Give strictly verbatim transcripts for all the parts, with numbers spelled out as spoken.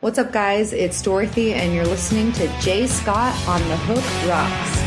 What's up, guys? It's Dorothy, and you're listening to Jay Scott on The Hook Rocks.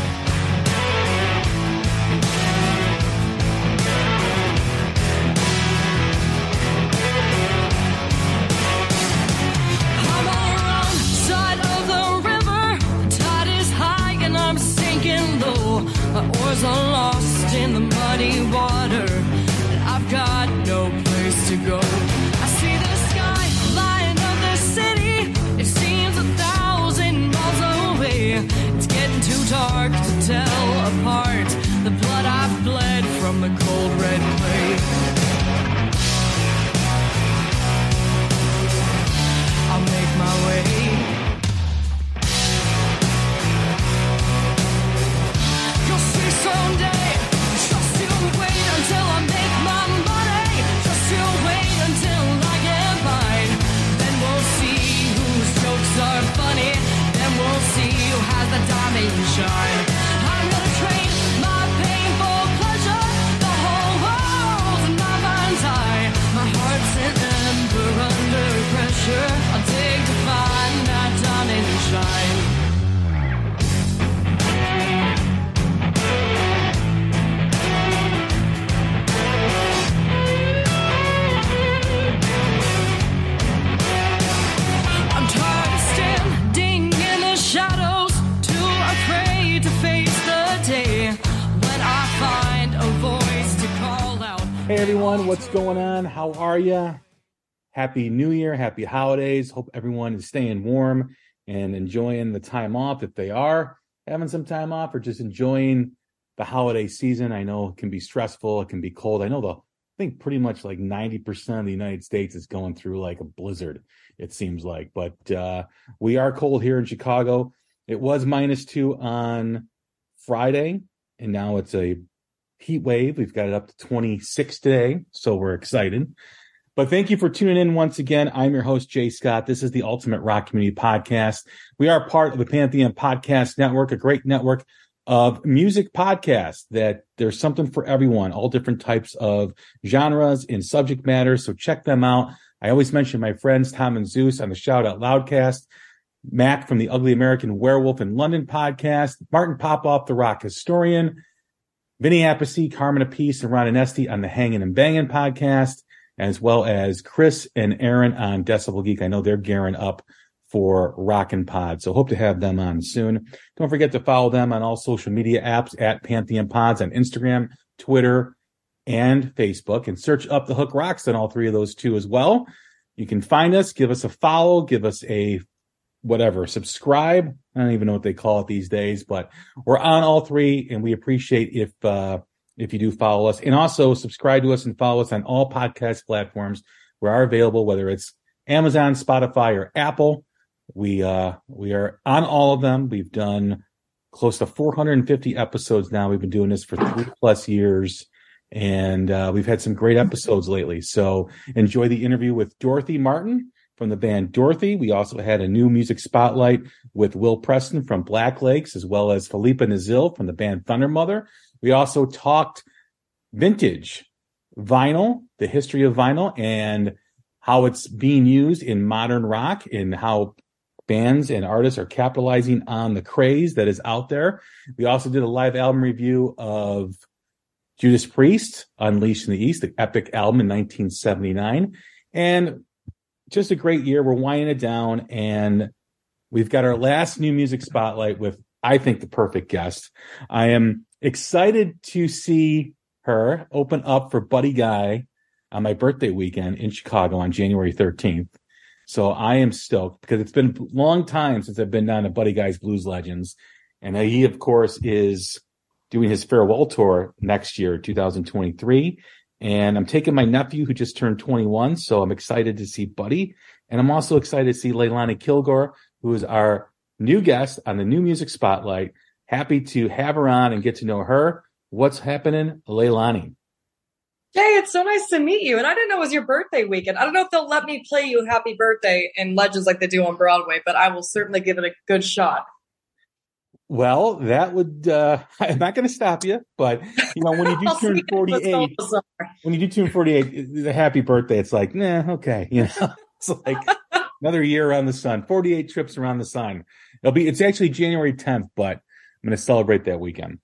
What's going on? How are you? Happy New Year. Happy holidays. Hope everyone is staying warm and enjoying the time off. If they are having some time off or just enjoying the holiday season, I know it can be stressful. It can be cold. I know the, I think pretty much like ninety percent of the United States is going through like a blizzard, it seems like. But uh, we are cold here in Chicago. It was minus two on Friday, and now it's a heat wave. We've got it up to twenty-six today, so we're excited. But thank you for tuning in once again. I'm your host, Jay Scott. This is the Ultimate Rock Community Podcast. We are part of the Pantheon Podcast Network, a great network of music podcasts that there's something for everyone, all different types of genres and subject matters. So check them out. I always mention my friends Tom and Zeus on the Shout Out Loudcast, Mac from the Ugly American Werewolf in London podcast, Martin Popoff, the Rock Historian, Vinny Appice, Carmen Apice, and Ron Anesti on the Hangin' and Bangin' podcast, as well as Chris and Aaron on Decibel Geek. I know they're gearing up for Rockin' Pod, so hope to have them on soon. Don't forget to follow them on all social media apps at Pantheon Pods on Instagram, Twitter, and Facebook, and search up The Hook Rocks on all three of those too as well. You can find us, give us a follow, give us a whatever, subscribe. I don't even know what they call it these days, but we're on all three, and we appreciate if uh, if you do follow us. And also subscribe to us and follow us on all podcast platforms. We are available, whether it's Amazon, Spotify, or Apple. We uh, we are on all of them. We've done close to four hundred fifty episodes now. We've been doing this for three plus years, and uh, we've had some great episodes lately. So enjoy the interview with Dorothy Martin from the band Dorothy. We also had a New Music Spotlight with Will Preston from Black Lakes, as well as Philippa Nazil from the band Thunder Mother. We also talked vintage vinyl, the history of vinyl, and how it's being used in modern rock, and how bands and artists are capitalizing on the craze that is out there. We also did a live album review of Judas Priest, Unleashed in the East, the epic album in nineteen seventy-nine. And just a great year. We're winding it down, and we've got our last New Music Spotlight with, I think, the perfect guest. I am excited to see her open up for Buddy Guy on my birthday weekend in Chicago on January thirteenth. So I am stoked, because it's been a long time since I've been down to Buddy Guy's Blues Legends. And he, of course, is doing his farewell tour next year, two thousand twenty-three. And I'm taking my nephew, who just turned twenty-one. So I'm excited to see Buddy. And I'm also excited to see Leilani Kilgore, who is our new guest on the New Music Spotlight. Happy to have her on and get to know her. What's happening, Leilani? Hey, it's so nice to meet you. And I didn't know it was your birthday weekend. I don't know if they'll let me play you Happy Birthday in Legends like they do on Broadway, but I will certainly give it a good shot. Well, that would, uh, I'm not going to stop you, but you know, when you do turn forty-eight, so when you do turn forty-eight, the Happy Birthday, it's like, nah, okay. You know, it's like another year around the sun, forty-eight trips around the sun. It'll be, it's actually January tenth, but I'm going to celebrate that weekend.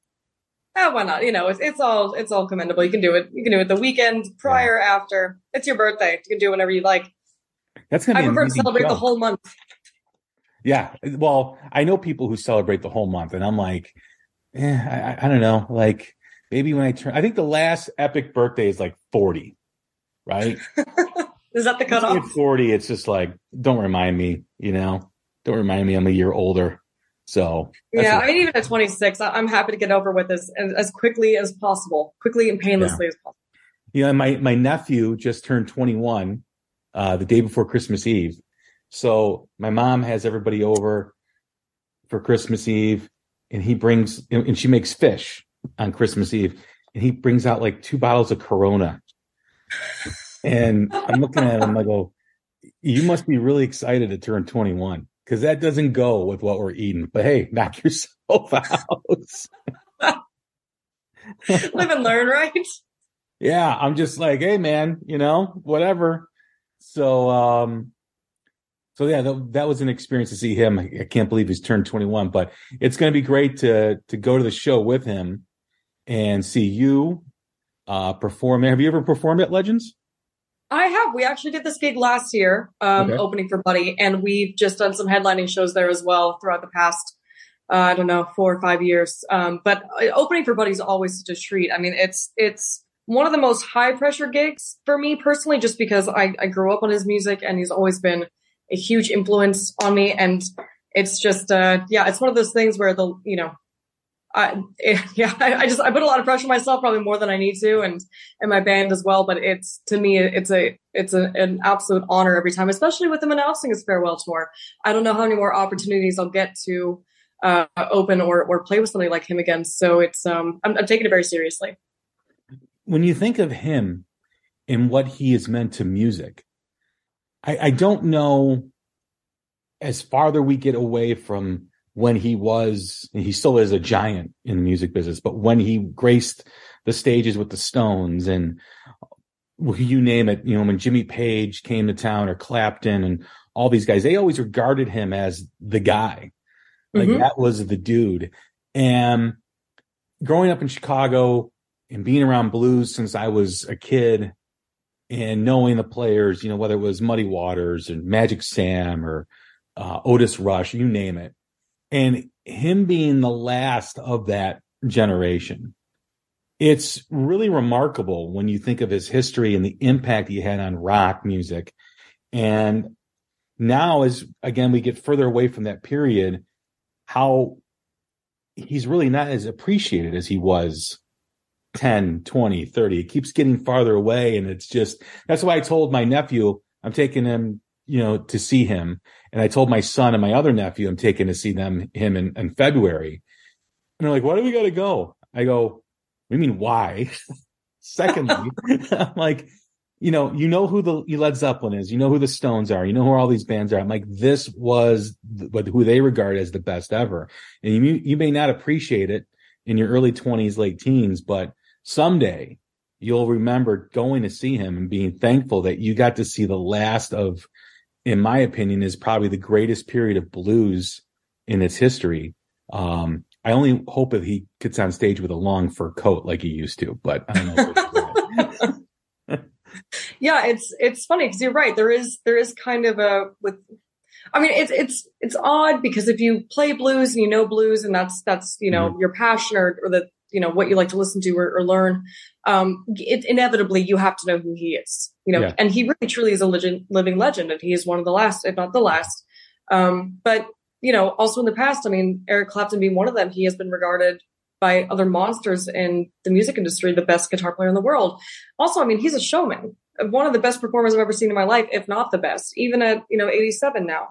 Oh, why not? You know, it's, it's all it's all commendable. You can do it. You can do it the weekend prior, yeah. After. It's your birthday. You can do it whenever you like. That's gonna. Be I prefer to celebrate joke. The whole month. Yeah, well, I know people who celebrate the whole month, and I'm like, eh, I, I don't know. Like maybe when I turn, I think the last epic birthday is like forty, right? Is that the cutoff? At forty, it's just like, don't remind me. You know, don't remind me. I'm a year older. So yeah, I mean, even at twenty-six, I'm happy to get over with this as quickly as possible, quickly and painlessly yeah. as possible. Yeah, my my nephew just turned twenty-one uh, the day before Christmas Eve. So my mom has everybody over for Christmas Eve, and he brings and she makes fish on Christmas Eve, and he brings out like two bottles of Corona. And I'm looking at him, I go, "You must be really excited to turn twenty-one." Because that doesn't go with what we're eating. But hey, knock yourself out. Live and learn, right? Yeah, I'm just like, hey, man, you know, whatever. So, um, so yeah, that, that was an experience to see him. I, I can't believe he's turned twenty-one, but it's going to be great to to go to the show with him and see you uh, perform. Have you ever performed at Legends? I have. We actually did this gig last year, um, okay. opening for Buddy, and we've just done some headlining shows there as well throughout the past, uh, I don't know, four or five years. Um, but opening for Buddy is always such a treat. I mean, it's it's one of the most high-pressure gigs for me personally, just because I, I grew up on his music, and he's always been a huge influence on me. And it's just, uh, yeah, it's one of those things where, the you know, I, it, yeah, I, I just, I put a lot of pressure on myself, probably more than I need to, and, and my band as well. But it's, to me, it's a, it's a, an absolute honor every time, especially with him announcing his farewell tour. I don't know how many more opportunities I'll get to, uh, open or, or play with somebody like him again. So it's, um, I'm, I'm taking it very seriously. When you think of him and what he has meant to music, I, I don't know, as farther we get away from when he was, and he still is a giant in the music business, but when he graced the stages with the Stones and you name it, you know, when Jimmy Page came to town or Clapton and all these guys, they always regarded him as the guy. Like mm-hmm. that was the dude. And growing up in Chicago and being around blues since I was a kid and knowing the players, you know, whether it was Muddy Waters and Magic Sam or uh, Otis Rush, you name it. And him being the last of that generation, it's really remarkable when you think of his history and the impact he had on rock music. And now, as again, we get further away from that period, how he's really not as appreciated as he was ten, twenty, thirty. It keeps getting farther away. And it's just, that's why I told my nephew, I'm taking him, you know, to see him. And I told my son and my other nephew, I'm taking to see them, him in, in February. And they're like, why do we got to go? I go, we mean, why? Secondly, I'm like, you know, you know who the Led Zeppelin is, you know who the Stones are, you know who all these bands are. I'm like, this was the, who they regard as the best ever. And you you may not appreciate it in your early twenties, late teens, but someday you'll remember going to see him and being thankful that you got to see the last of, in my opinion, is probably the greatest period of blues in its history. Um, I only hope that he gets on stage with a long fur coat like he used to, but I don't know. Yeah, it's it's funny because you're right. There is there is kind of a with. I mean, it's it's it's odd because if you play blues and you know blues and that's that's you know mm-hmm. your passion or, or the you know what you like to listen to or, or learn, um, it, inevitably you have to know who he is. You know, yeah. And he really truly is a legend, living legend, and he is one of the last, if not the last. Um, but you know, also in the past, I mean, Eric Clapton being one of them, he has been regarded by other monsters in the music industry, the best guitar player in the world. Also, I mean, he's a showman. One of the best performers I've ever seen in my life, if not the best, even at, you know, eighty-seven now.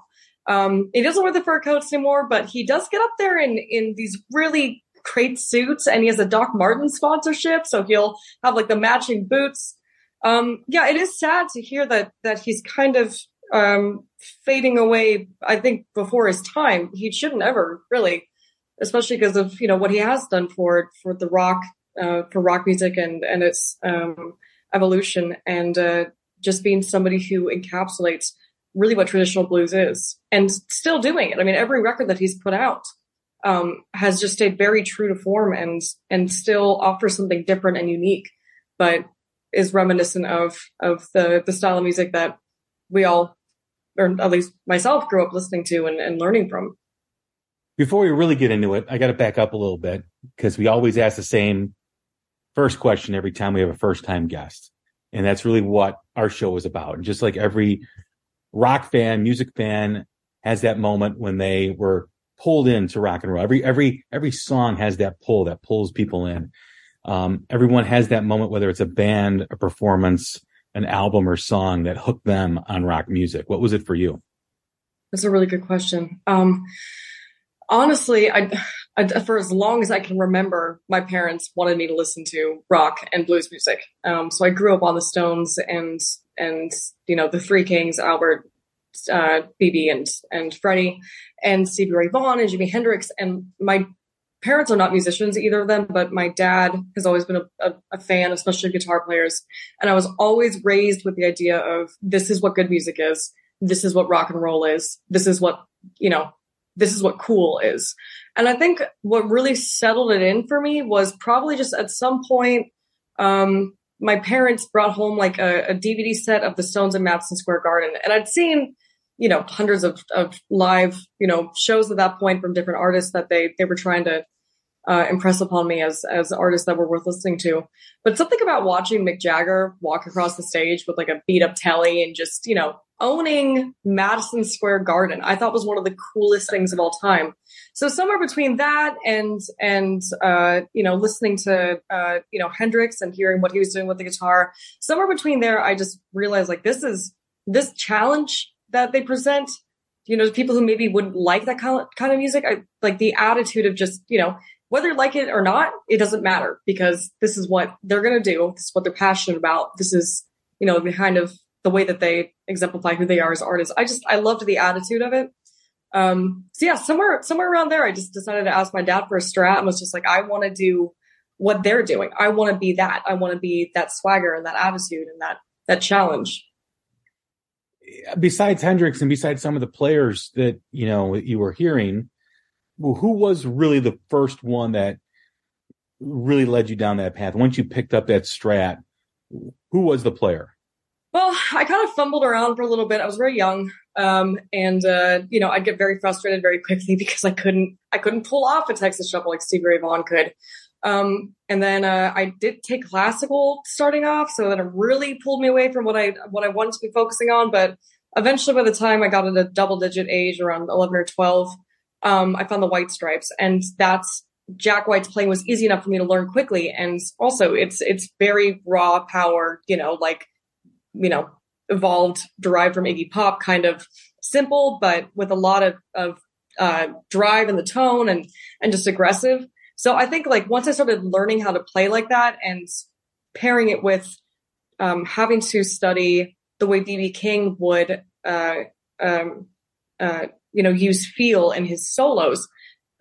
Um, he doesn't wear the fur coats anymore, but he does get up there in, in these really great suits, and he has a Doc Marten sponsorship. So he'll have like the matching boots. Um, yeah, it is sad to hear that, that he's kind of um, fading away. I think before his time, he shouldn't ever really, especially because of, you know, what he has done for, for the rock, uh, for rock music and, and its, um, evolution and uh, just being somebody who encapsulates really what traditional blues is and still doing it. I mean, every record that he's put out um, has just stayed very true to form and and still offers something different and unique, but is reminiscent of of the, the style of music that we all, or at least myself, grew up listening to and, and learning from. Before we really get into it, I got to back up a little bit because we always ask the same first question every time we have a first time guest. And that's really what our show is about. And just like every rock fan, music fan has that moment when they were pulled into rock and roll. Every, every, every song has that pull that pulls people in. Um, everyone has that moment, whether it's a band, a performance, an album or song that hooked them on rock music. What was it for you? That's a really good question. Um, honestly, I, I, for as long as I can remember, my parents wanted me to listen to rock and blues music. Um, so I grew up on the Stones and, and, you know, the Three Kings, Albert, uh, B B and, and Freddie and Stevie Ray Vaughan and Jimi Hendrix. And my parents are not musicians, either of them, but my dad has always been a, a, a fan, especially guitar players. And I was always raised with the idea of this is what good music is. This is what rock and roll is. This is what, you know, this is what cool is. And I think what really settled it in for me was probably just at some point, um, my parents brought home like a, a D V D set of the Stones in Madison Square Garden. And I'd seen, you know, hundreds of, of live, you know, shows at that point from different artists that they, they were trying to uh, impress upon me as, as artists that were worth listening to. But something about watching Mick Jagger walk across the stage with like a beat up telly and just, you know, owning Madison Square Garden, I thought was one of the coolest things of all time. So somewhere between that and, and, uh, you know, listening to, uh, you know, Hendrix and hearing what he was doing with the guitar, somewhere between there, I just realized like, this is this challenge that they present, you know, to people who maybe wouldn't like that kind of music. I like the attitude of just, you know, whether you like it or not, it doesn't matter because this is what they're going to do. This is what they're passionate about. This is, you know, the kind of, the way that they exemplify who they are as artists. I just, I loved the attitude of it. Um, so yeah, somewhere, somewhere around there, I just decided to ask my dad for a strat and was just like, I want to do what they're doing. I want to be that. I want to be that swagger and that attitude and that, that challenge. Besides Hendrix and besides some of the players that, you know, you were hearing, well, who was really the first one that really led you down that path? Once you picked up that strat, who was the player? Well, I kind of fumbled around for a little bit. I was very young. Um, and, uh, you know, I'd get very frustrated very quickly because I couldn't, I couldn't pull off a Texas shuffle like Stevie Ray Vaughan could. Um, and then, uh, I did take classical starting off. So that it really pulled me away from what I, what I wanted to be focusing on. But eventually by the time I got at a double digit age around eleven or twelve, um, I found the White Stripes, and that's Jack White's playing was easy enough for me to learn quickly. And also it's, it's very raw power, you know, like, you know, evolved, derived from Iggy Pop, kind of simple, but with a lot of, of uh, drive in the tone and, and just aggressive. So I think like once I started learning how to play like that and pairing it with um, having to study the way B B King would, uh, um, uh, you know, use feel in his solos.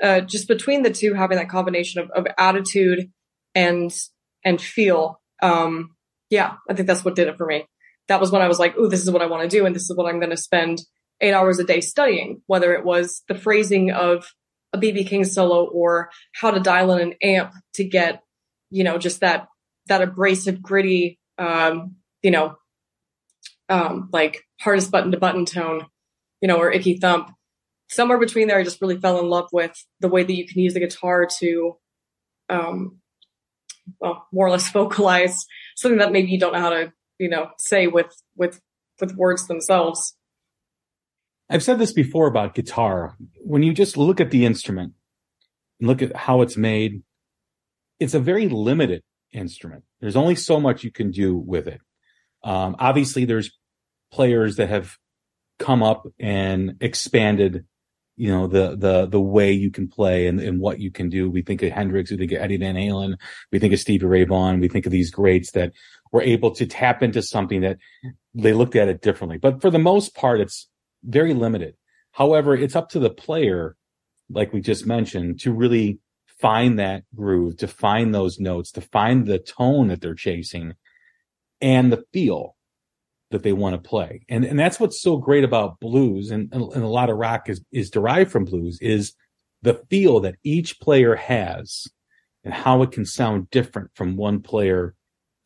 Uh, just between the two, having that combination of, of attitude and and feel. Um, yeah, I think that's what did it for me. That was when I was like, "Ooh, this is what I want to do, and this is what I'm going to spend eight hours a day studying." Whether it was the phrasing of a B B King solo or how to dial in an amp to get, you know, just that that abrasive, gritty, um, you know, um, like hardest button to button tone, you know, or icky thump. Somewhere between there, I just really fell in love with the way that you can use the guitar to, um, well, more or less vocalize something that maybe you don't know how to, you know, say with, with, with words themselves. I've said this before about guitar. When you just look at the instrument and look at how it's made, it's a very limited instrument. There's only so much you can do with it. Um, obviously there's players that have come up and expanded, you know, the, the, the way you can play and, and what you can do. We think of Hendrix, we think of Eddie Van Halen, we think of Stevie Ray Vaughan, we think of these greats that were able to tap into something that they looked at it differently. But for the most part, it's very limited. However, it's up to the player, like we just mentioned, to really find that groove, to find those notes, to find the tone that they're chasing and the feel that they want to play. And and that's what's so great about blues, and, and a lot of rock is, is derived from blues, is the feel that each player has and how it can sound different from one player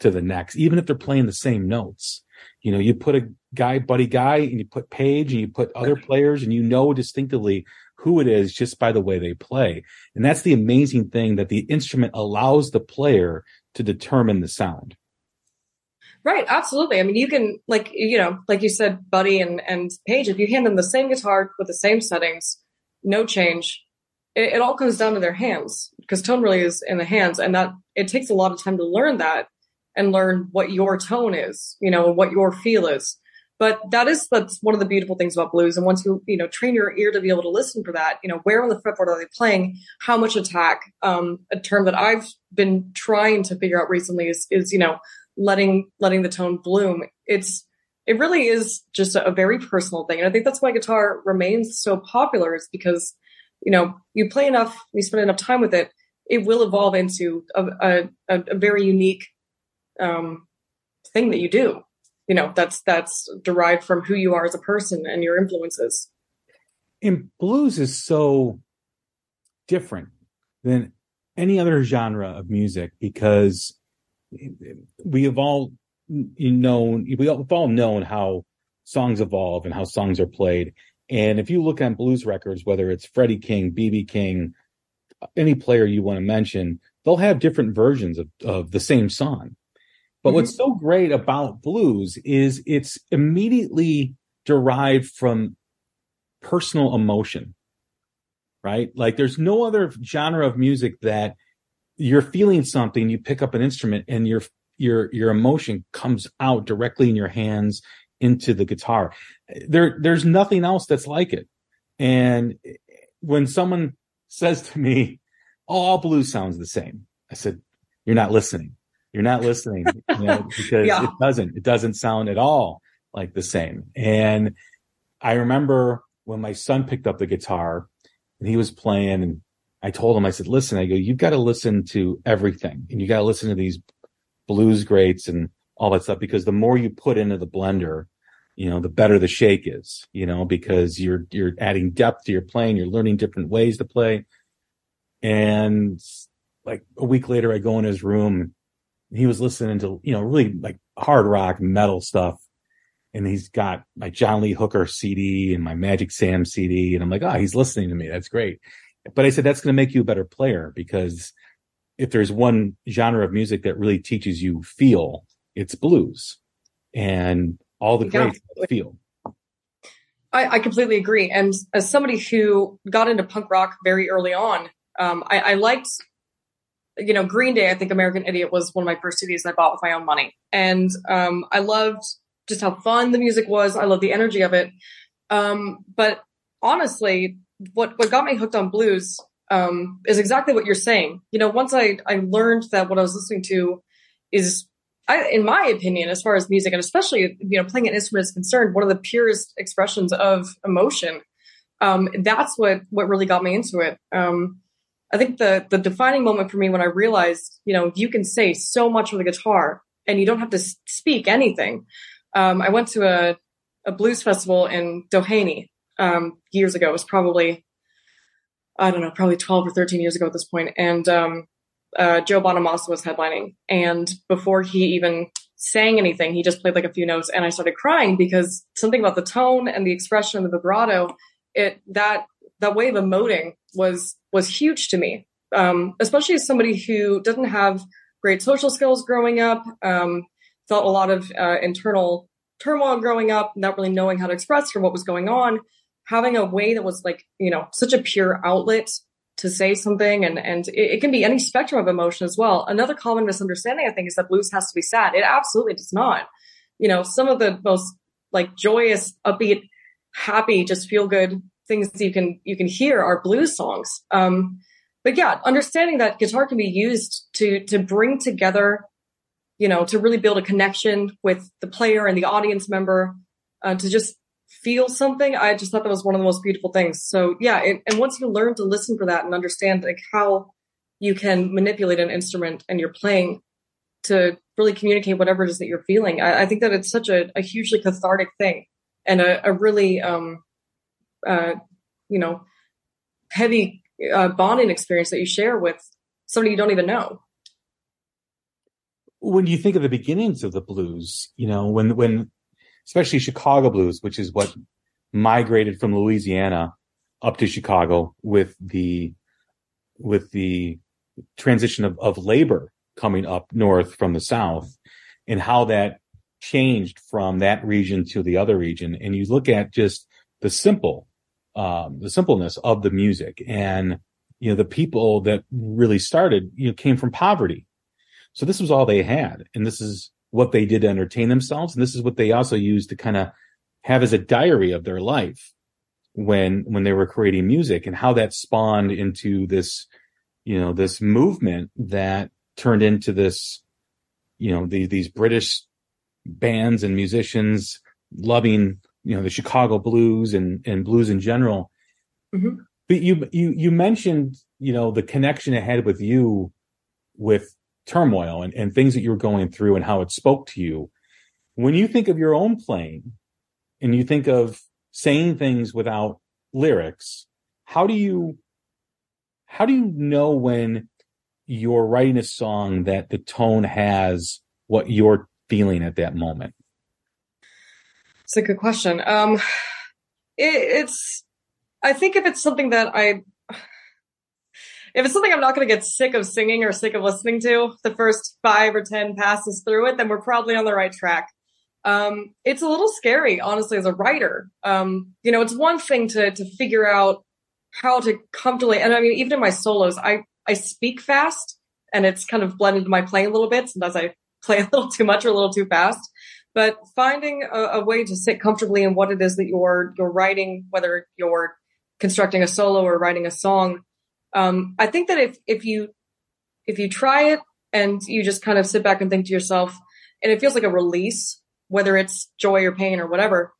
to the next, even if they're playing the same notes. You know, you put a guy, Buddy Guy, and you put Page, and you put other players, and you know distinctively who it is just by the way they play. And that's the amazing thing, that the instrument allows the player to determine the sound. Right. Absolutely. I mean, you can, like, you know, like you said, Buddy and, and Page, if you hand them the same guitar with the same settings, no change, it, it all comes down to their hands, because tone really is in the hands. And that it takes a lot of time to learn that and learn what your tone is, you know, what your feel is. But that is, that's one of the beautiful things about blues. And once you, you know, train your ear to be able to listen for that, you know, where on the fretboard are they playing? How much attack? Um, a term that I've been trying to figure out recently is, is, you know, letting letting the tone bloom. It's it really is just a, a very personal thing. And I think that's why guitar remains so popular, is because, you know, you play enough, you spend enough time with it, it will evolve into a, a, a very unique um, thing that you do. You know, that's that's derived from who you are as a person and your influences. And blues is so different than any other genre of music, because we have all known, we've all known how songs evolve and how songs are played. And if you look on blues records, whether it's Freddie King, B B King, any player you want to mention, they'll have different versions of, of the same song. But mm-hmm. what's so great about blues is it's immediately derived from personal emotion, right? Like, there's no other genre of music that you're feeling something, you pick up an instrument, and your your your emotion comes out directly in your hands into the guitar. There, there's nothing else that's like it. And when someone says to me, "All blues sounds the same," I said, "You're not listening. You're not listening," you know, because yeah. it doesn't. It doesn't sound at all like the same. And I remember when my son picked up the guitar and he was playing, and I told him, I said, "Listen," I go, "you've got to listen to everything, and you got to listen to these blues greats and all that stuff, because the more you put into the blender, you know, the better the shake is, you know, because you're, you're adding depth to your playing, you're learning different ways to play." And like a week later, I go in his room, and he was listening to, you know, really like hard rock metal stuff. And he's got my John Lee Hooker C D and my Magic Sam C D. And I'm like, "Oh, he's listening to me. That's great." But I said, that's going to make you a better player, because if there's one genre of music that really teaches you feel, it's blues, and all the greats yeah. feel. I, I completely agree. And as somebody who got into punk rock very early on, um, I, I liked, you know, Green Day. I think American Idiot was one of my first C Ds that I bought with my own money. And um, I loved just how fun the music was. I loved the energy of it. Um, but honestly, What what got me hooked on blues um, is exactly what you're saying. You know, once I, I learned that what I was listening to is I, in my opinion, as far as music and especially, you know, playing an instrument is concerned, one of the purest expressions of emotion. Um, that's what, what really got me into it. Um, I think the the defining moment for me when I realized, you know, you can say so much with a guitar and you don't have to speak anything. Um, I went to a, a blues festival in Doheny um, years ago. It was probably, I don't know, probably twelve or thirteen years ago at this point. And um, uh, Joe Bonamassa was headlining. And before he even sang anything, he just played like a few notes. And I started crying because something about the tone and the expression and the vibrato, it that that way of emoting was was huge to me, um, especially as somebody who doesn't have great social skills growing up, um, felt a lot of uh, internal turmoil growing up, not really knowing how to express or what was going on. Having a way that was like, you know, such a pure outlet to say something. And, and it, it can be any spectrum of emotion as well. Another common misunderstanding, I think, is that blues has to be sad. It absolutely does not. You know, some of the most like joyous, upbeat, happy, just feel good things that you can, you can hear are blues songs. Um, but yeah, understanding that guitar can be used to, to bring together, you know, to really build a connection with the player and the audience member, uh, to just feel something. I just thought that was one of the most beautiful things. So yeah. It, and once you learn to listen for that and understand like how you can manipulate an instrument and you're playing to really communicate whatever it is that you're feeling, I, I think that it's such a, a hugely cathartic thing and a, a really, um, uh, you know, heavy uh, bonding experience that you share with somebody you don't even know. When you think of the beginnings of the blues, you know, when, when, especially Chicago blues, which is what migrated from Louisiana up to Chicago with the, with the transition of, of labor coming up north from the south, and how that changed from that region to the other region. And you look at just the simple, um, the simpleness of the music, and, you know, the people that really started, you know, came from poverty. So this was all they had. And this is what they did to entertain themselves. And this is what they also used to kind of have as a diary of their life when, when they were creating music, and how that spawned into this, you know, this movement that turned into this, you know, the, these British bands and musicians loving, you know, the Chicago blues and, and blues in general. Mm-hmm. But you, you, you mentioned, you know, the connection it had with you with turmoil and, and things that you were going through and how it spoke to you. When you think of your own playing and you think of saying things without lyrics, how do you, how do you know when you're writing a song that the tone has what you're feeling at that moment? It's a good question. Um, it, it's, I think if it's something that I, If it's something I'm not going to get sick of singing or sick of listening to, the first five or ten passes through it, then we're probably on the right track. Um, it's a little scary, honestly, as a writer. Um, you know, it's one thing to to figure out how to comfortably, and I mean, even in my solos, I, I speak fast, and it's kind of blended into my playing a little bit. Sometimes I play a little too much or a little too fast. But finding a, a way to sit comfortably in what it is that you're you're writing, whether you're constructing a solo or writing a song. Um, I think that if, if you, if you try it and you just kind of sit back and think to yourself, and it feels like a release, whether it's joy or pain or whatever,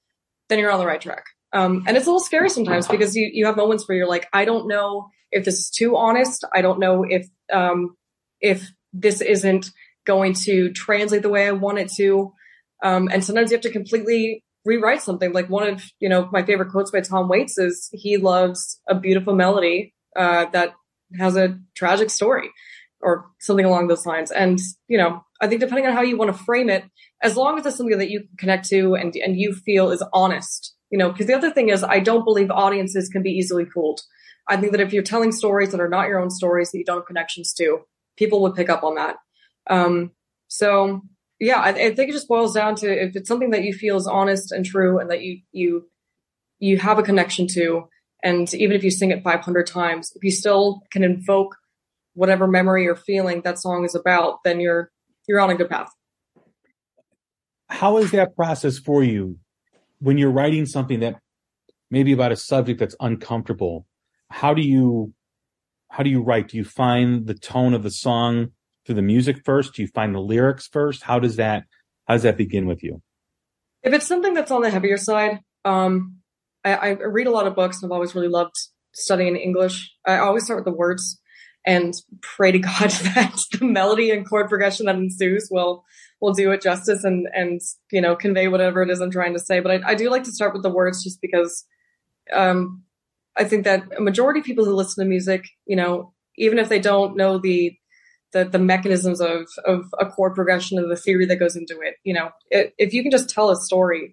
then you're on the right track. Um, and it's a little scary sometimes because you, you have moments where you're like, I don't know if this is too honest. I don't know if, um, if this isn't going to translate the way I want it to. Um, and sometimes you have to completely rewrite something. Like one of, you know, my favorite quotes by Tom Waits is he loves a beautiful melody Uh, that has a tragic story or something along those lines. And, you know, I think depending on how you want to frame it, as long as it's something that you can connect to and, and you feel is honest, you know, because the other thing is I don't believe audiences can be easily fooled. I think that if you're telling stories that are not your own stories that you don't have connections to, people would pick up on that. Um, so, yeah, I, I think it just boils down to if it's something that you feel is honest and true and that you you you have a connection to. And even if you sing it five hundred times, if you still can invoke whatever memory or feeling that song is about, then you're you're on a good path. How is that process for you when you're writing something that maybe about a subject that's uncomfortable? How do you how do you write? Do you find the tone of the song to the music first? Do you find the lyrics first? How does that how does that begin with you? If it's something that's on the heavier side, um, I, I read a lot of books, and I've always really loved studying English. I always start with the words and pray to God that the melody and chord progression that ensues will will do it justice and and you know convey whatever it is I'm trying to say. But I, I do like to start with the words, just because um, I think that a majority of people who listen to music, you know, even if they don't know the The, the mechanisms of, of a chord progression and the theory that goes into it. You know, it, if you can just tell a story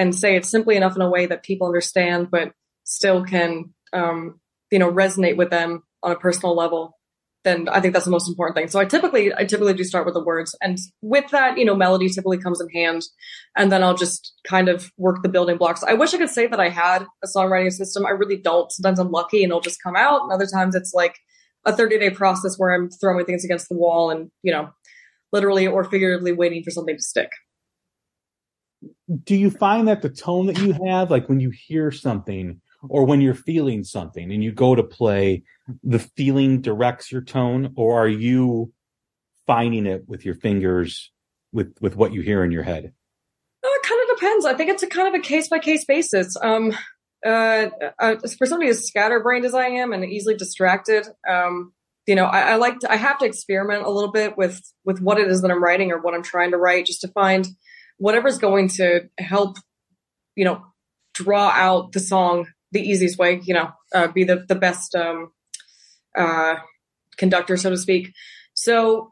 and say it simply enough in a way that people understand, but still can, um, you know, resonate with them on a personal level, then I think that's the most important thing. So I typically, I typically do start with the words, and with that, you know, melody typically comes in hand, and then I'll just kind of work the building blocks. I wish I could say that I had a songwriting system. I really don't. Sometimes I'm lucky and it'll just come out. And other times it's like a thirty-day process where I'm throwing things against the wall and, you know, literally or figuratively waiting for something to stick. Do you find that the tone that you have, like when you hear something or when you're feeling something and you go to play, the feeling directs your tone, or are you finding it with your fingers, with, with what you hear in your head? Oh, it kind of depends. I think it's a kind of a case-by-case basis. Um, Uh, uh, for somebody as scatterbrained as I am and easily distracted, um, you know, I, I like to, I have to experiment a little bit with, with what it is that I'm writing or what I'm trying to write, just to find whatever's going to help, you know, draw out the song the easiest way, you know, uh, be the, the best, um, uh, conductor, so to speak. So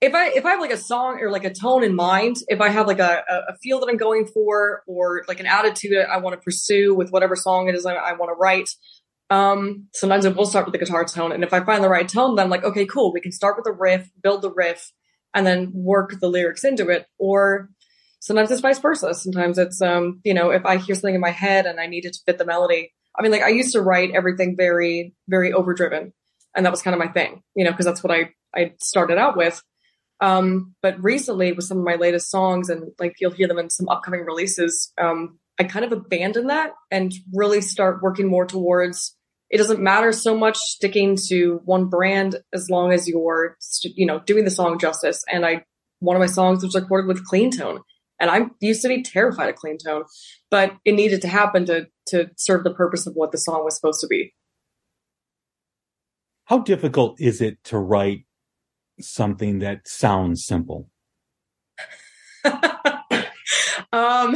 if I, if I have like a song or like a tone in mind, if I have like a, a feel that I'm going for, or like an attitude I want to pursue with whatever song it is I, I want to write, um, sometimes it will start with the guitar tone. And if I find the right tone, then I'm like, okay, cool. We can start with the riff, build the riff, and then work the lyrics into it. Or sometimes it's vice versa. Sometimes it's, um, you know, if I hear something in my head and I need it to fit the melody. I mean, like I used to write everything very, very overdriven. And that was kind of my thing, you know, because that's what I, I started out with. Um, but recently with some of my latest songs, and like, you'll hear them in some upcoming releases, um, I kind of abandon that and really start working more towards, it doesn't matter so much sticking to one brand as long as you're, you know, doing the song justice. And I, one of my songs was recorded with clean tone, and I used to be terrified of clean tone, but it needed to happen to, to serve the purpose of what the song was supposed to be. How difficult is it to write something that sounds simple? um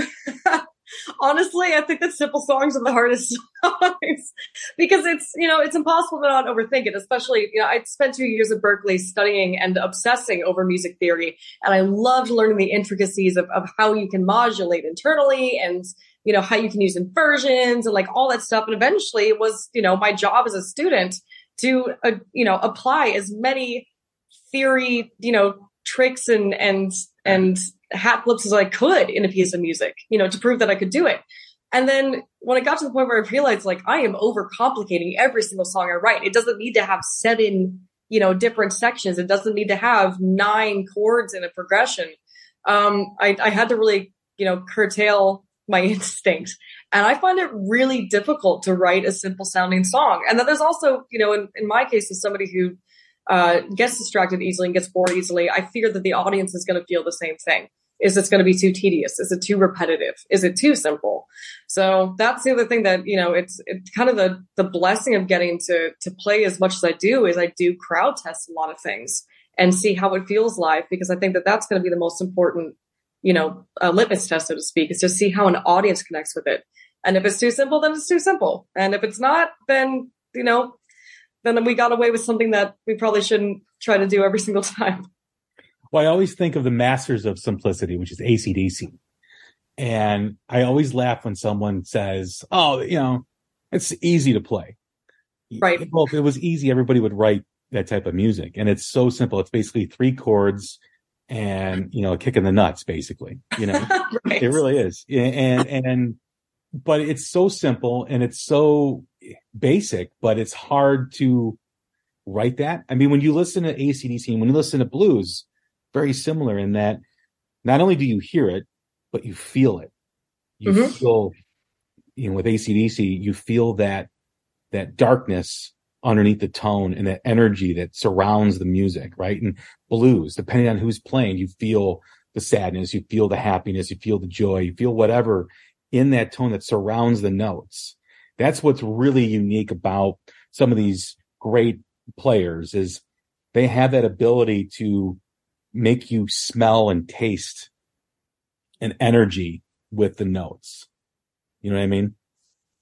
honestly, I think that simple songs are the hardest songs because it's you know it's impossible to not overthink it, especially you know I spent two years at Berkeley studying and obsessing over music theory, and I loved learning the intricacies of, of how you can modulate internally, and you know how you can use inversions and like all that stuff. And eventually it was you know my job as a student to uh, you know apply as many theory, you know, tricks and, and, and hat flips as I could in a piece of music, you know, to prove that I could do it. And then when I got to the point where I realized like, I am overcomplicating every single song I write. It doesn't need to have seven, you know, different sections. It doesn't need to have nine chords in a progression. Um, I, I had to really, you know, curtail my instinct. And I find it really difficult to write a simple sounding song. And then there's also, you know, in, in my case, as somebody who Uh, gets distracted easily and gets bored easily, I fear that the audience is going to feel the same thing. Is this going to be too tedious? Is it too repetitive? Is it too simple? So that's the other thing that, you know, it's, it's kind of the, the blessing of getting to, to play as much as I do is I do crowd test a lot of things and see how it feels live, because I think that that's going to be the most important, you know, uh, litmus test, so to speak, is to see how an audience connects with it. And if it's too simple, then it's too simple. And if it's not, then, you know, then we got away with something that we probably shouldn't try to do every single time. Well, I always think of the masters of simplicity, which is A C D C. And I always laugh when someone says, oh, you know, it's easy to play. Right. Well, if it was easy, everybody would write that type of music. And it's so simple. It's basically three chords and, you know, a kick in the nuts, basically. You know, right. It really is. And, and, but it's so simple and it's so basic, but it's hard to write that. I mean, when you listen to A C D C and when you listen to blues, very similar in that not only do you hear it, but you feel it. You mm-hmm. feel, you know, with A C D C, you feel that, that darkness underneath the tone and the energy that surrounds the music, right? And blues, depending on who's playing, you feel the sadness, you feel the happiness, you feel the joy, you feel whatever in that tone that surrounds the notes. That's what's really unique about some of these great players, is they have that ability to make you smell and taste an energy with the notes. You know what I mean?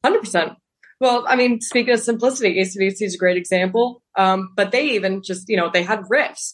one hundred percent. Well, I mean, speaking of simplicity, A C D C is a great example. Um, but they even just, you know, they had riffs.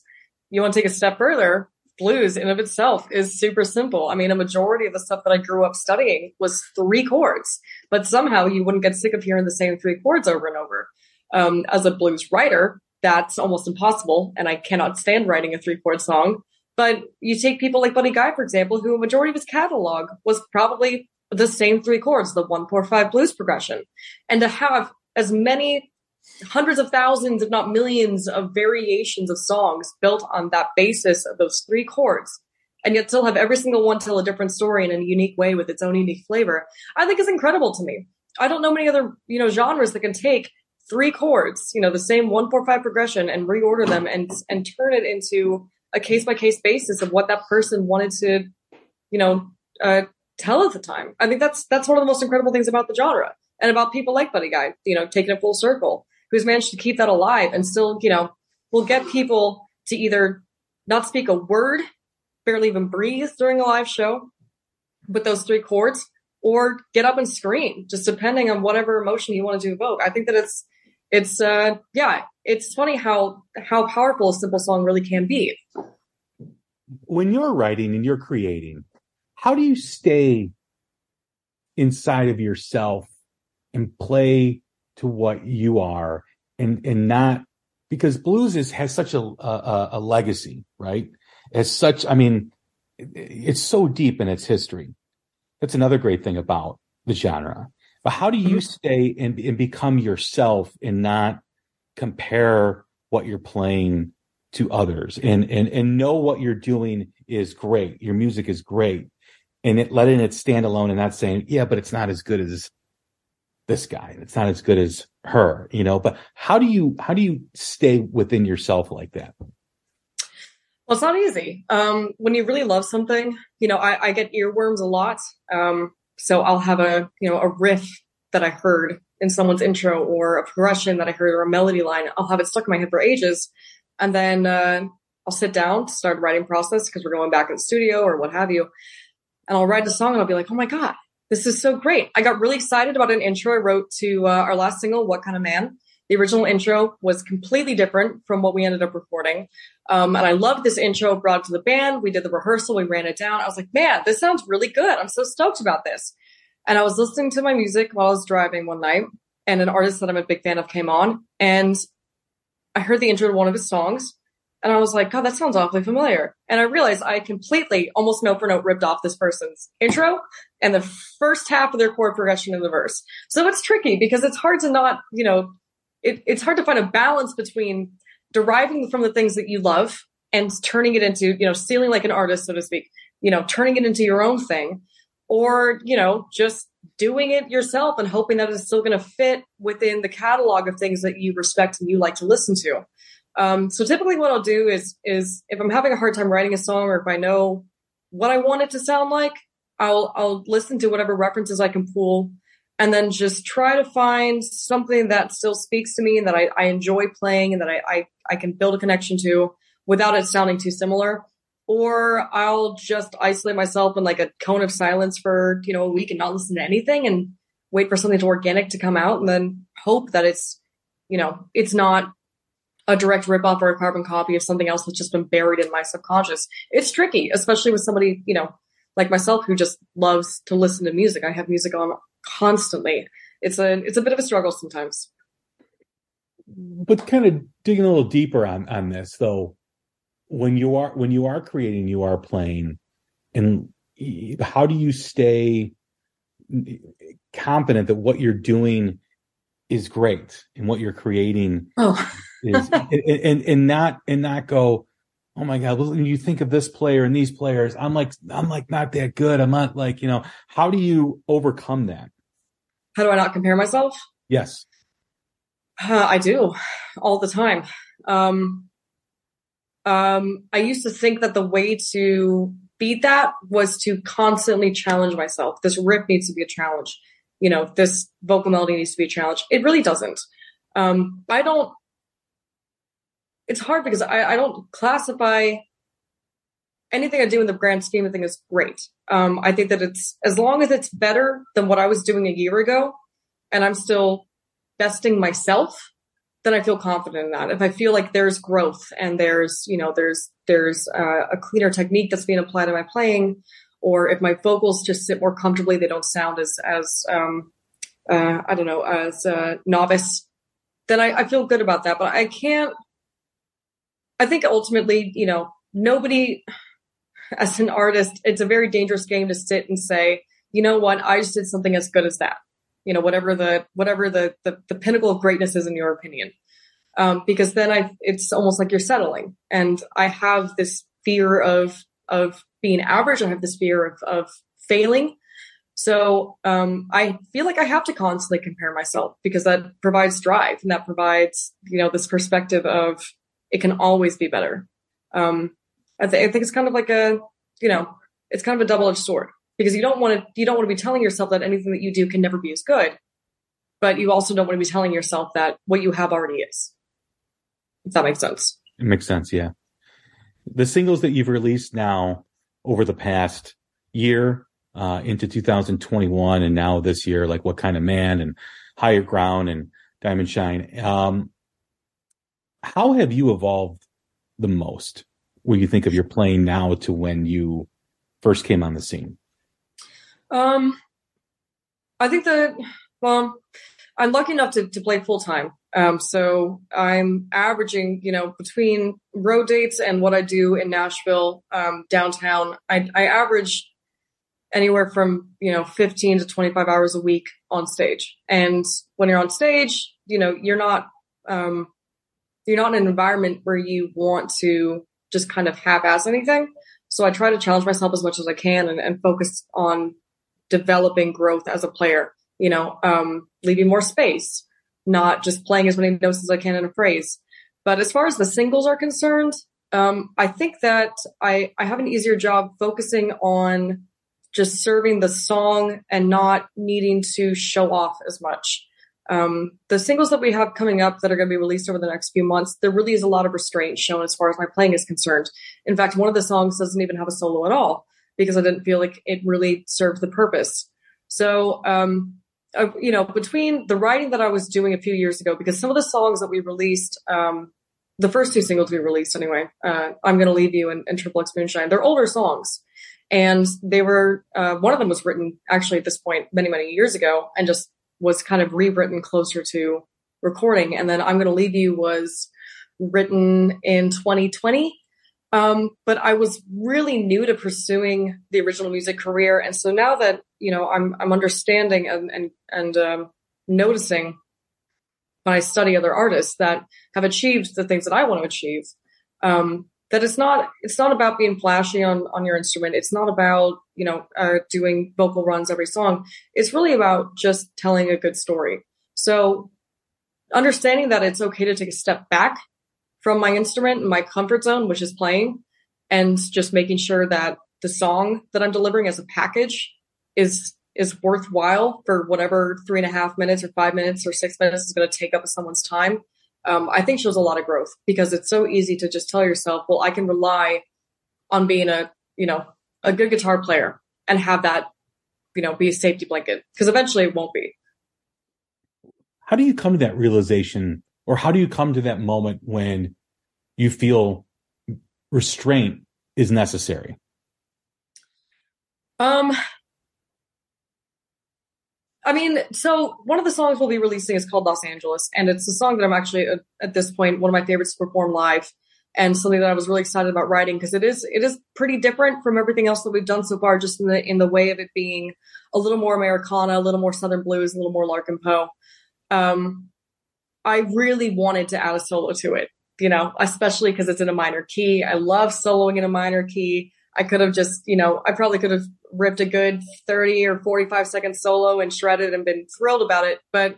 You want to take a step further, blues in of itself is super simple. I mean, a majority of the stuff that I grew up studying was three chords, but somehow you wouldn't get sick of hearing the same three chords over and over. Um, as a blues writer, that's almost impossible. And I cannot stand writing a three chord song. But you take people like Buddy Guy, for example, who a majority of his catalog was probably the same three chords, the one, four, five blues progression. And to have as many hundreds of thousands, if not millions, of variations of songs built on that basis of those three chords, and yet still have every single one tell a different story in a unique way with its own unique flavor, I think is incredible to me. I don't know many other, you know, genres that can take three chords, you know, the same one, four, five progression and reorder them and and turn it into a case by case basis of what that person wanted to, you know, uh, tell at the time. I think that's that's one of the most incredible things about the genre and about people like Buddy Guy, you know, taking it full circle, who's managed to keep that alive and still, you know, will get people to either not speak a word, barely even breathe during a live show with those three chords, or get up and scream, just depending on whatever emotion you wanted to evoke. I think that it's it's uh, yeah, it's funny how how powerful a simple song really can be. When you're writing and you're creating, how do you stay inside of yourself and play to what you are, and and not, because blues is has such a a, a legacy, right? As such, I mean, it, it's so deep in its history. That's another great thing about the genre. But how do you stay and, and become yourself and not compare what you're playing to others, and and and know what you're doing is great. Your music is great, and it letting it stand alone and not saying, yeah, but it's not as good as this guy. It's not as good as her, you know, but how do you, how do you stay within yourself like that? Well, it's not easy. Um, when you really love something, you know, I, I get earworms a lot. Um, so I'll have a, you know, a riff that I heard in someone's intro, or a progression that I heard, or a melody line. I'll have it stuck in my head for ages. And then, uh, I'll sit down to start writing process, because we're going back in the studio or what have you. And I'll write a song and I'll be like, oh my God, this is so great. I got really excited about an intro I wrote to uh, our last single, What Kind of Man? The original intro was completely different from what we ended up recording. Um, and I loved this intro, brought it to the band. We did the rehearsal. We ran it down. I was like, man, this sounds really good. I'm so stoked about this. And I was listening to my music while I was driving one night, and an artist that I'm a big fan of came on, and I heard the intro to one of his songs. And I was like, God, that sounds awfully familiar. And I realized I completely, almost note for note, ripped off this person's intro and the first half of their chord progression in the verse. So it's tricky, because it's hard to not, you know, it, it's hard to find a balance between deriving from the things that you love and turning it into, you know, stealing like an artist, so to speak, you know, turning it into your own thing, or, you know, just doing it yourself and hoping that it's still going to fit within the catalog of things that you respect and you like to listen to. Um, so typically what I'll do is, is if I'm having a hard time writing a song, or if I know what I want it to sound like, I'll, I'll listen to whatever references I can pull, and then just try to find something that still speaks to me and that I, I enjoy playing, and that I, I, I can build a connection to without it sounding too similar. Or I'll just isolate myself in like a cone of silence for, you know, a week and not listen to anything and wait for something to organic to come out, and then hope that it's, you know, it's not a direct ripoff or a carbon copy of something else that's just been buried in my subconscious. It's tricky, especially with somebody, you know, like myself, who just loves to listen to music. I have music on constantly. It's a, it's a bit of a struggle sometimes. But kind of digging a little deeper on, on this though, when you are, when you are creating, you are playing, and how do you stay confident that what you're doing is great and what you're creating oh. is, and, and and not and not go, oh my God, when you think of this player and these players, I'm like, I'm like not that good. I'm not like, you know, how do you overcome that? How do I not compare myself? Yes. Uh, I do all the time. Um, um, I used to think that the way to beat that was to constantly challenge myself. This riff needs to be a challenge. You know, this vocal melody needs to be a challenge. It really doesn't. Um, I don't, it's hard because I, I don't classify anything I do in the grand scheme of things as great. Um, I think that it's, as long as it's better than what I was doing a year ago and I'm still besting myself, then I feel confident in that. If I feel like there's growth and there's, you know, there's, there's uh, a cleaner technique that's being applied to my playing, or if my vocals just sit more comfortably, they don't sound as, as, um, uh, I don't know, as a novice, then I, I feel good about that. But I can't, I think ultimately, you know, nobody as an artist, it's a very dangerous game to sit and say, you know what, I just did something as good as that. You know, whatever the, whatever the, the, the pinnacle of greatness is in your opinion. Um, because then I, it's almost like you're settling, and I have this fear of, of being average. I have this fear of, of failing. So, um, I feel like I have to constantly compare myself because that provides drive and that provides, you know, this perspective of it can always be better. Um, I, th- I think it's kind of like a, you know, it's kind of a double-edged sword. Because you don't want to, you don't want to be telling yourself that anything that you do can never be as good, but you also don't want to be telling yourself that what you have already is. If that makes sense. It makes sense, yeah. The singles that you've released now over the past year uh, into two thousand twenty-one, and now this year, like "What Kind of Man" and "Higher Ground" and "Diamond Shine." Um, how have you evolved the most when you think of your playing now to when you first came on the scene? Um, I think that, well, I'm lucky enough to, to play full time. Um, so I'm averaging, you know, between road dates and what I do in Nashville, um, downtown, I, I average anywhere from, you know, fifteen to twenty-five hours a week on stage. And when you're on stage, you know, you're not, um, you're not in an environment where you want to just kind of half-ass anything. So I try to challenge myself as much as I can and, and focus on developing growth as a player, you know, um, leaving more space, not just playing as many notes as I can in a phrase. But as far as the singles are concerned, um, I think that I, I have an easier job focusing on just serving the song and not needing to show off as much. Um, the singles that we have coming up that are going to be released over the next few months, there really is a lot of restraint shown as far as my playing is concerned. In fact, one of the songs doesn't even have a solo at all, because I didn't feel like it really served the purpose. So, um, uh, you know, between the writing that I was doing a few years ago, because some of the songs that we released, um, the first two singles we released anyway, uh, I'm Gonna Leave You and, and Triple X Moonshine, they're older songs. And they were, uh, one of them was written actually at this point many, many years ago and just was kind of rewritten closer to recording. And then I'm Gonna Leave You was written in twenty twenty. Um, but I was really new to pursuing the original music career. And so now that, you know, I'm, I'm understanding and, and, and, um, noticing when I study other artists that have achieved the things that I want to achieve, um, that it's not, it's not about being flashy on, on your instrument. It's not about, you know, uh, doing vocal runs every song. It's really about just telling a good story. So understanding that it's okay to take a step back from my instrument and my comfort zone, which is playing, and just making sure that the song that I'm delivering as a package is, is worthwhile for whatever three and a half minutes or five minutes or six minutes is going to take up of someone's time. Um, I think shows a lot of growth, because it's so easy to just tell yourself, well, I can rely on being a, you know, a good guitar player and have that, you know, be a safety blanket, because eventually it won't be. How do you come to that realization? Or how do you come to that moment when you feel restraint is necessary? Um, I mean, so one of the songs we'll be releasing is called Los Angeles. And it's a song that I'm actually, at, at this point, one of my favorites to perform live, and something that I was really excited about writing, because it is, it is pretty different from everything else that we've done so far, just in the, in the way of it being a little more Americana, a little more Southern blues, a little more Larkin Poe. Um, I really wanted to add a solo to it, you know, especially because it's in a minor key. I love soloing in a minor key. I could have just, you know, I probably could have ripped a good thirty or forty-five second solo and shredded and been thrilled about it. But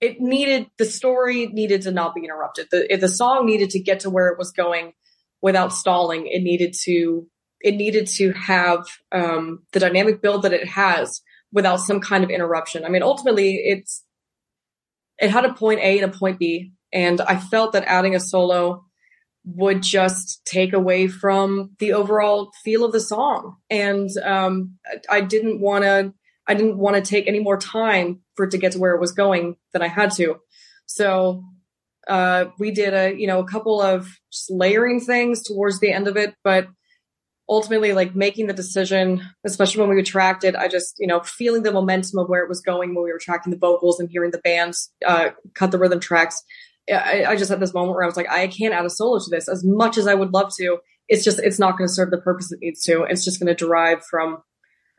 it needed, the story needed to not be interrupted. The, the song needed to get to where it was going without stalling. It needed to, it needed to have um, the dynamic build that it has without some kind of interruption. I mean, ultimately it's, it had a point A and a point B. And I felt that adding a solo would just take away from the overall feel of the song. And um, I didn't want to, I didn't want to take any more time for it to get to where it was going than I had to. So uh, we did a, you know, a couple of just layering things towards the end of it, but ultimately like making the decision, especially when we tracked it, I just, you know, feeling the momentum of where it was going when we were tracking the vocals and hearing the bands uh, cut the rhythm tracks. I, I just had this moment where I was like, I can't add a solo to this as much as I would love to. It's just, it's not going to serve the purpose it needs to. It's just going to derive from,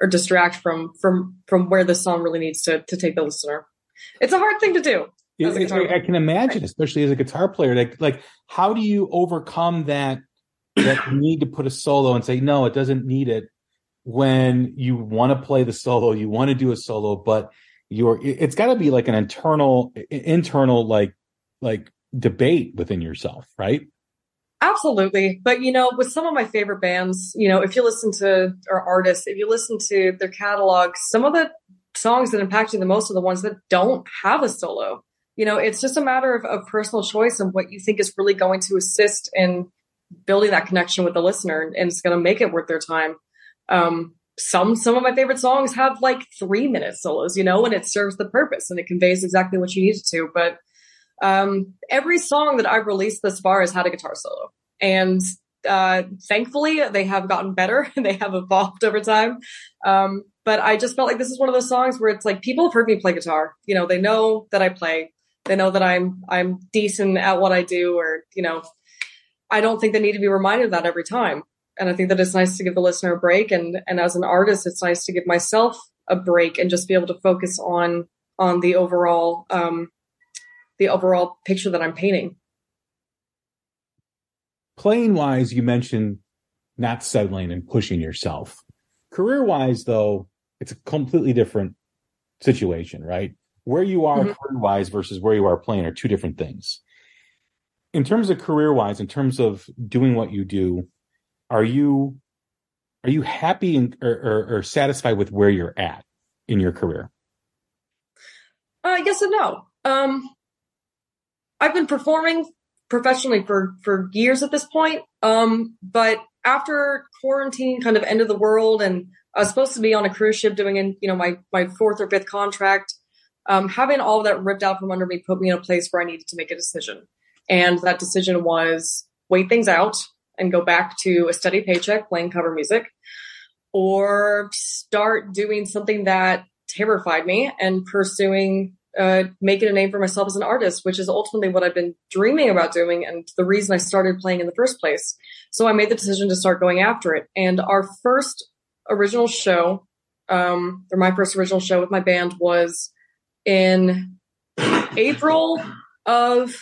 or distract from from from where the song really needs to to take the listener. It's a hard thing to do. It, it, I can imagine, especially as a guitar player. Like, like how do you overcome that that need to put a solo and say, no, it doesn't need it, when you want to play the solo, you want to do a solo, but you're it's got to be like an internal internal like like debate within yourself, right? Absolutely. But, you know, with some of my favorite bands, you know, if you listen to, or artists, if you listen to their catalog, some of the songs that impact you the most are the ones that don't have a solo. You know, it's just a matter of, of personal choice and what you think is really going to assist in building that connection with the listener. And it's going to make it worth their time. Um, some, some of my favorite songs have like three minute solos, you know, and it serves the purpose and it conveys exactly what you need it to. But Um, every song that I've released thus far has had a guitar solo, and uh, thankfully they have gotten better and they have evolved over time. Um, but I just felt like this is one of those songs where it's like, people have heard me play guitar. You know, they know that I play, they know that I'm, I'm decent at what I do, or, you know, I don't think they need to be reminded of that every time. And I think that it's nice to give the listener a break. And, and as an artist, it's nice to give myself a break and just be able to focus on, on the overall, um, the overall picture that I'm painting. Playing wise, you mentioned not settling and pushing yourself. Career wise, though, it's a completely different situation, right? Where you are mm-hmm. career wise versus where you are playing are two different things. In terms of career wise, in terms of doing what you do, are you, are you happy and, or, or, or satisfied with where you're at in your career? Uh, yes and no. Um, I've been performing professionally for, for years at this point. Um, but after quarantine, kind of end of the world, and I was supposed to be on a cruise ship doing, in, you know, my, my fourth or fifth contract, um, having all of that ripped out from under me put me in a place where I needed to make a decision. And that decision was wait things out and go back to a steady paycheck playing cover music, or start doing something that terrified me and pursuing Uh, making a name for myself as an artist, which is ultimately what I've been dreaming about doing and the reason I started playing in the first place. So I made the decision to start going after it. And our first original show, um, or my first original show with my band, was in April of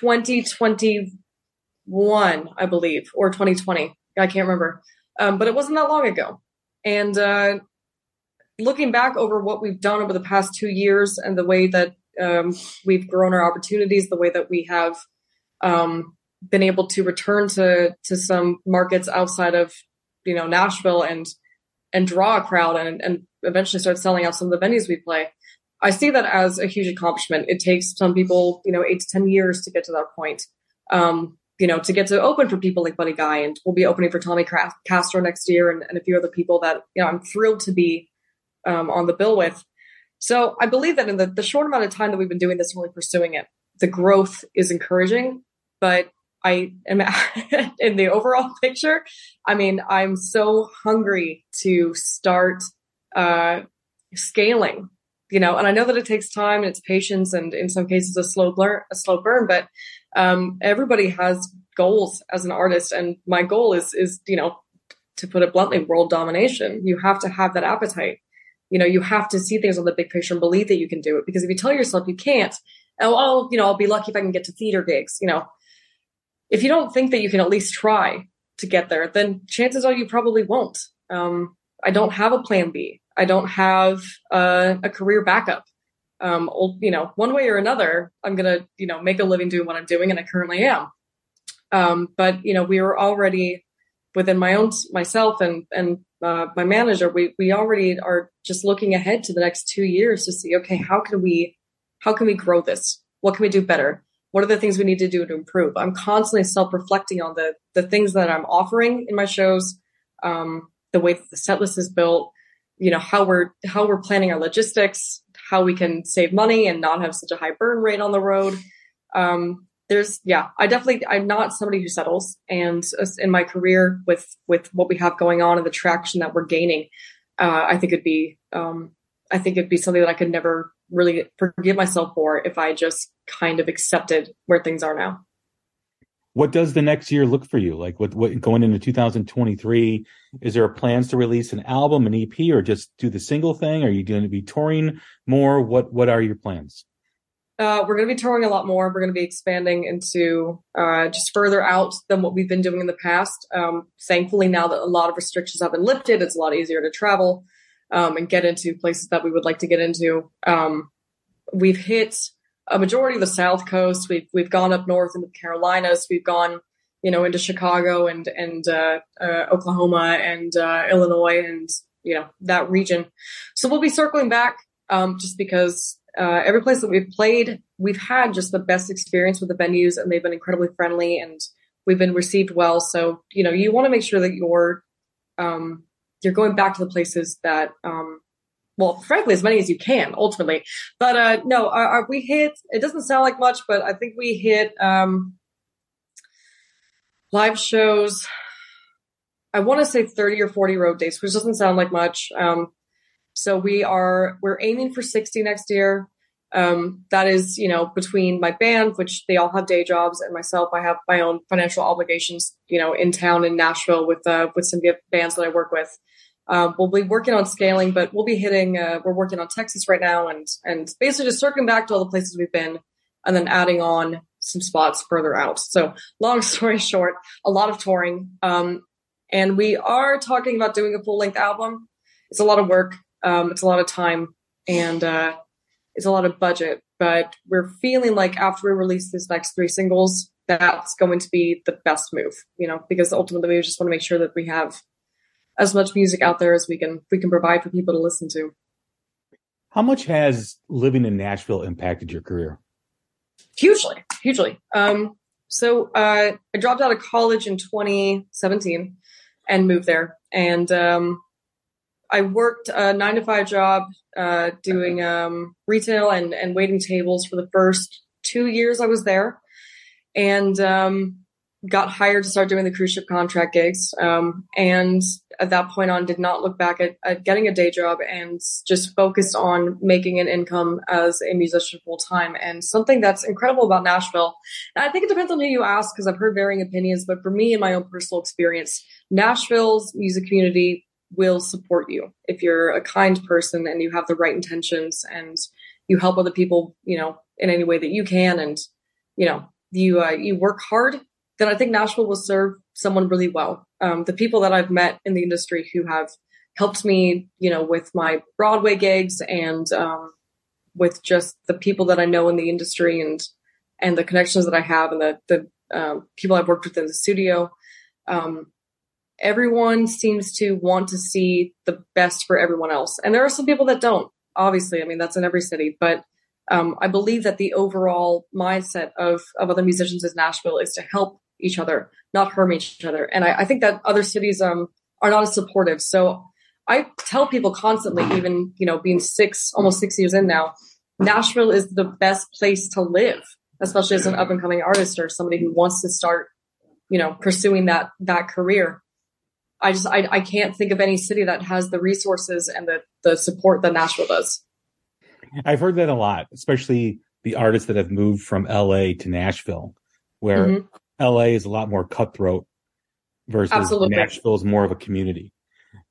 twenty twenty-one, I believe, or twenty twenty. I can't remember. Um, but it wasn't that long ago. And, uh, looking back over what we've done over the past two years and the way that um, we've grown our opportunities, the way that we have um, been able to return to to some markets outside of, you know, Nashville and and draw a crowd and, and eventually start selling out some of the venues we play, I see that as a huge accomplishment. It takes some people, you know, eight to ten years to get to that point, um, you know, to get to open for people like Buddy Guy, and we'll be opening for Tommy Castro next year and, and a few other people that, you know, I'm thrilled to be Um, on the bill with. So I believe that in the, the short amount of time that we've been doing this and really pursuing it, the growth is encouraging. But I am in the overall picture, I mean, I'm so hungry to start uh, scaling, you know, and I know that it takes time and it's patience and in some cases a slow blur, a slow burn, but um, everybody has goals as an artist. And my goal is, is, you know, to put it bluntly, world domination. You have to have that appetite. You know, you have to see things on the big picture and believe that you can do it, because if you tell yourself you can't, oh, I'll, you know, I'll be lucky if I can get to theater gigs. You know, if you don't think that you can at least try to get there, then chances are you probably won't. Um, I don't have a plan B. I don't have uh, a career backup. um, you know, one way or another, I'm going to, you know, make a living doing what I'm doing. And I currently am. Um, but, you know, we were already within my own, myself and, and uh, my manager, we, we already are just looking ahead to the next two years to see, okay, how can we, how can we grow this? What can we do better? What are the things we need to do to improve? I'm constantly self-reflecting on the, the things that I'm offering in my shows, um, the way that the set list is built, you know, how we're, how we're planning our logistics, how we can save money and not have such a high burn rate on the road. Um, there's, yeah, I definitely, I'm not somebody who settles, and uh, in my career with, with what we have going on and the traction that we're gaining, uh, I think it'd be, um, I think it'd be something that I could never really forgive myself for if I just kind of accepted where things are now. What does the next year look for you? Like what, what going into two thousand twenty-three, is there plans to release an album, an E P, or just do the single thing? Are you going to be touring more? What, what are your plans? Uh, we're going to be touring a lot more. We're going to be expanding into uh, just further out than what we've been doing in the past. Um, thankfully, now that a lot of restrictions have been lifted, it's a lot easier to travel um, and get into places that we would like to get into. Um, we've hit a majority of the South Coast. We've we've gone up north into the Carolinas. We've gone, you know, into Chicago and and uh, uh, Oklahoma and uh, Illinois and, you know, that region. So we'll be circling back um, just because. Uh, every place that we've played, we've had just the best experience with the venues, and they've been incredibly friendly and we've been received well. So, you know, you want to make sure that you're, um, you're going back to the places that, um, well, frankly, as many as you can ultimately, but, uh, no, are, are we hit, it doesn't sound like much, but I think we hit, um, live shows. I want to say thirty or forty road dates, which doesn't sound like much. Um, So we are, we're aiming for sixty next year. Um, that is, you know, between my band, which they all have day jobs, and myself, I have my own financial obligations, you know, in town in Nashville with, uh, with some bands that I work with. Um, uh, we'll be working on scaling, but we'll be hitting, uh, we're working on Texas right now and, and basically just circling back to all the places we've been and then adding on some spots further out. So long story short, a lot of touring. Um, and we are talking about doing a full length album. It's a lot of work. Um, it's a lot of time and uh, it's a lot of budget, but we're feeling like after we release these next three singles, that's going to be the best move, you know, because ultimately we just want to make sure that we have as much music out there as we can, we can provide for people to listen to. How much has living in Nashville impacted your career? Hugely, hugely. Um, so uh, I dropped out of college in twenty seventeen and moved there. And, um, I worked a nine to five job uh, doing um, retail and, and waiting tables for the first two years I was there, and um, got hired to start doing the cruise ship contract gigs. Um, and at that point on, did not look back at, at getting a day job and just focused on making an income as a musician full time. And something that's incredible about Nashville, and I think it depends on who you ask, because I've heard varying opinions, but for me and my own personal experience, Nashville's music community will support you if you're a kind person and you have the right intentions and you help other people, you know, in any way that you can. And, you know, you, uh, you work hard, then I think Nashville will serve someone really well. Um, the people that I've met in the industry who have helped me, you know, with my Broadway gigs and, um, with just the people that I know in the industry and, and the connections that I have and the, the, um, people I've worked with in the studio, um, everyone seems to want to see the best for everyone else. And there are some people that don't, obviously. I mean, that's in every city, but um, I believe that the overall mindset of, of other musicians in Nashville is to help each other, not harm each other. And I, I think that other cities um, are not as supportive. So I tell people constantly, even, you know, being six, almost six years in now, Nashville is the best place to live, especially as an up and coming artist or somebody who wants to start, you know, pursuing that, that career. I just, I, I can't think of any city that has the resources and the, the support that Nashville does. I've heard that a lot, especially the artists that have moved from L A to Nashville, where mm-hmm. L A is a lot more cutthroat versus Absolutely. Nashville is more of a community.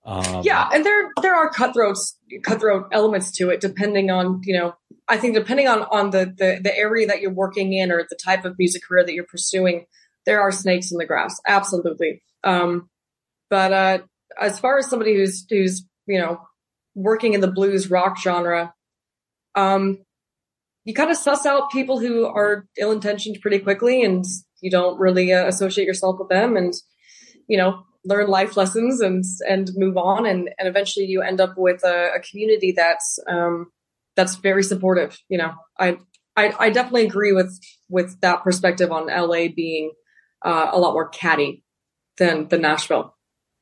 Um, yeah. And there, there are cutthroats, cutthroat elements to it, depending on, you know, I think depending on, on the, the, the area that you're working in or the type of music career that you're pursuing, there are snakes in the grass. Absolutely. Um, But uh, as far as somebody who's, who's, you know, working in the blues rock genre, um, you kind of suss out people who are ill-intentioned pretty quickly, and you don't really uh, associate yourself with them, and, you know, learn life lessons and and move on. And, and eventually you end up with a, a community that's um, that's very supportive. You know, I, I I definitely agree with with that perspective on L A being uh, a lot more catty than the Nashville.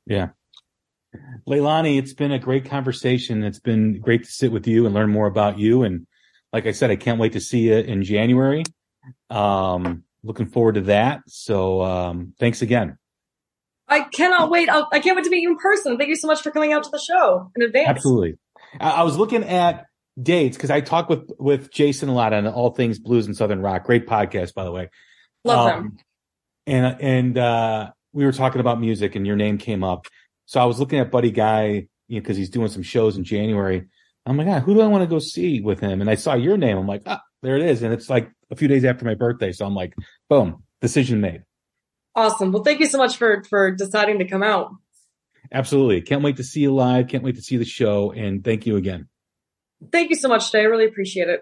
Yeah. Leilani, it's been a great conversation. It's been great to sit with you and learn more about you. And like I said, I can't wait to see you in January. Um, looking forward to that. So um, thanks again. I cannot wait. I'll, I can't wait to meet you in person. Thank you so much for coming out to the show in advance. Absolutely. I, I was looking at dates because I talk with, with Jason a lot on all things blues and Southern rock. Great podcast, by the way. Love um, them. And, and uh, we were talking about music and your name came up. So I was looking at Buddy Guy, you know, because he's doing some shows in January. I'm like, ah, who do I want to go see with him? And I saw your name. I'm like, ah, there it is. And it's like a few days after my birthday. So I'm like, boom, decision made. Awesome. Well, thank you so much for, for deciding to come out. Absolutely. Can't wait to see you live. Can't wait to see the show. And thank you again. Thank you so much, Jay. I really appreciate it.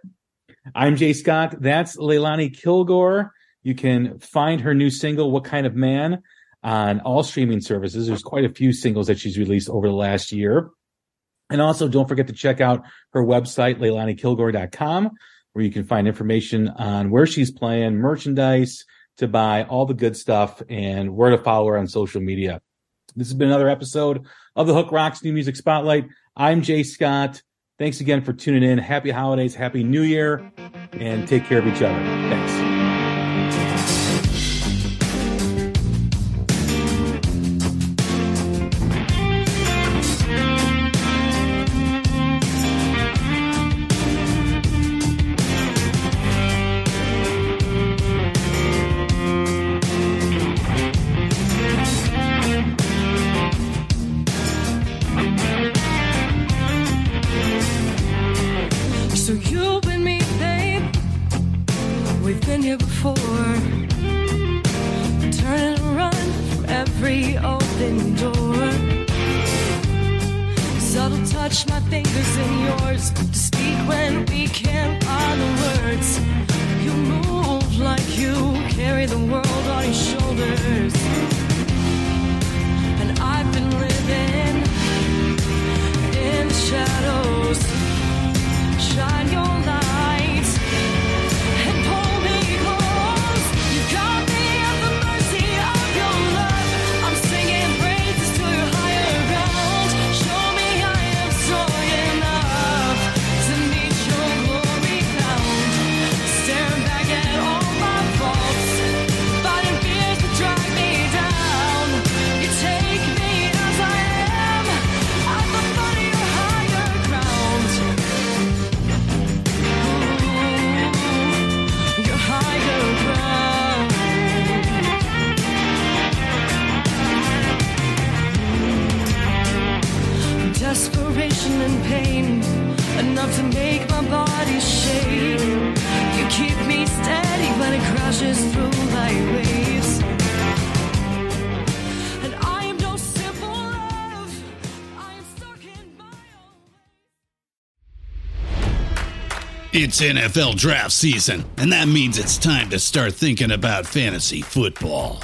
I'm Jay Scott. That's Leilani Kilgore. You can find her new single, What Kind of Man, on all streaming services. There's quite a few singles that she's released over the last year. And also, don't forget to check out her website, Leilani Kilgore dot com, where you can find information on where she's playing, merchandise, to buy all the good stuff, and where to follow her on social media. This has been another episode of The Hook Rocks New Music Spotlight. I'm Jay Scott. Thanks again for tuning in. Happy holidays, happy new year, and take care of each other. Thanks. It's N F L draft season, and that means it's time to start thinking about fantasy football.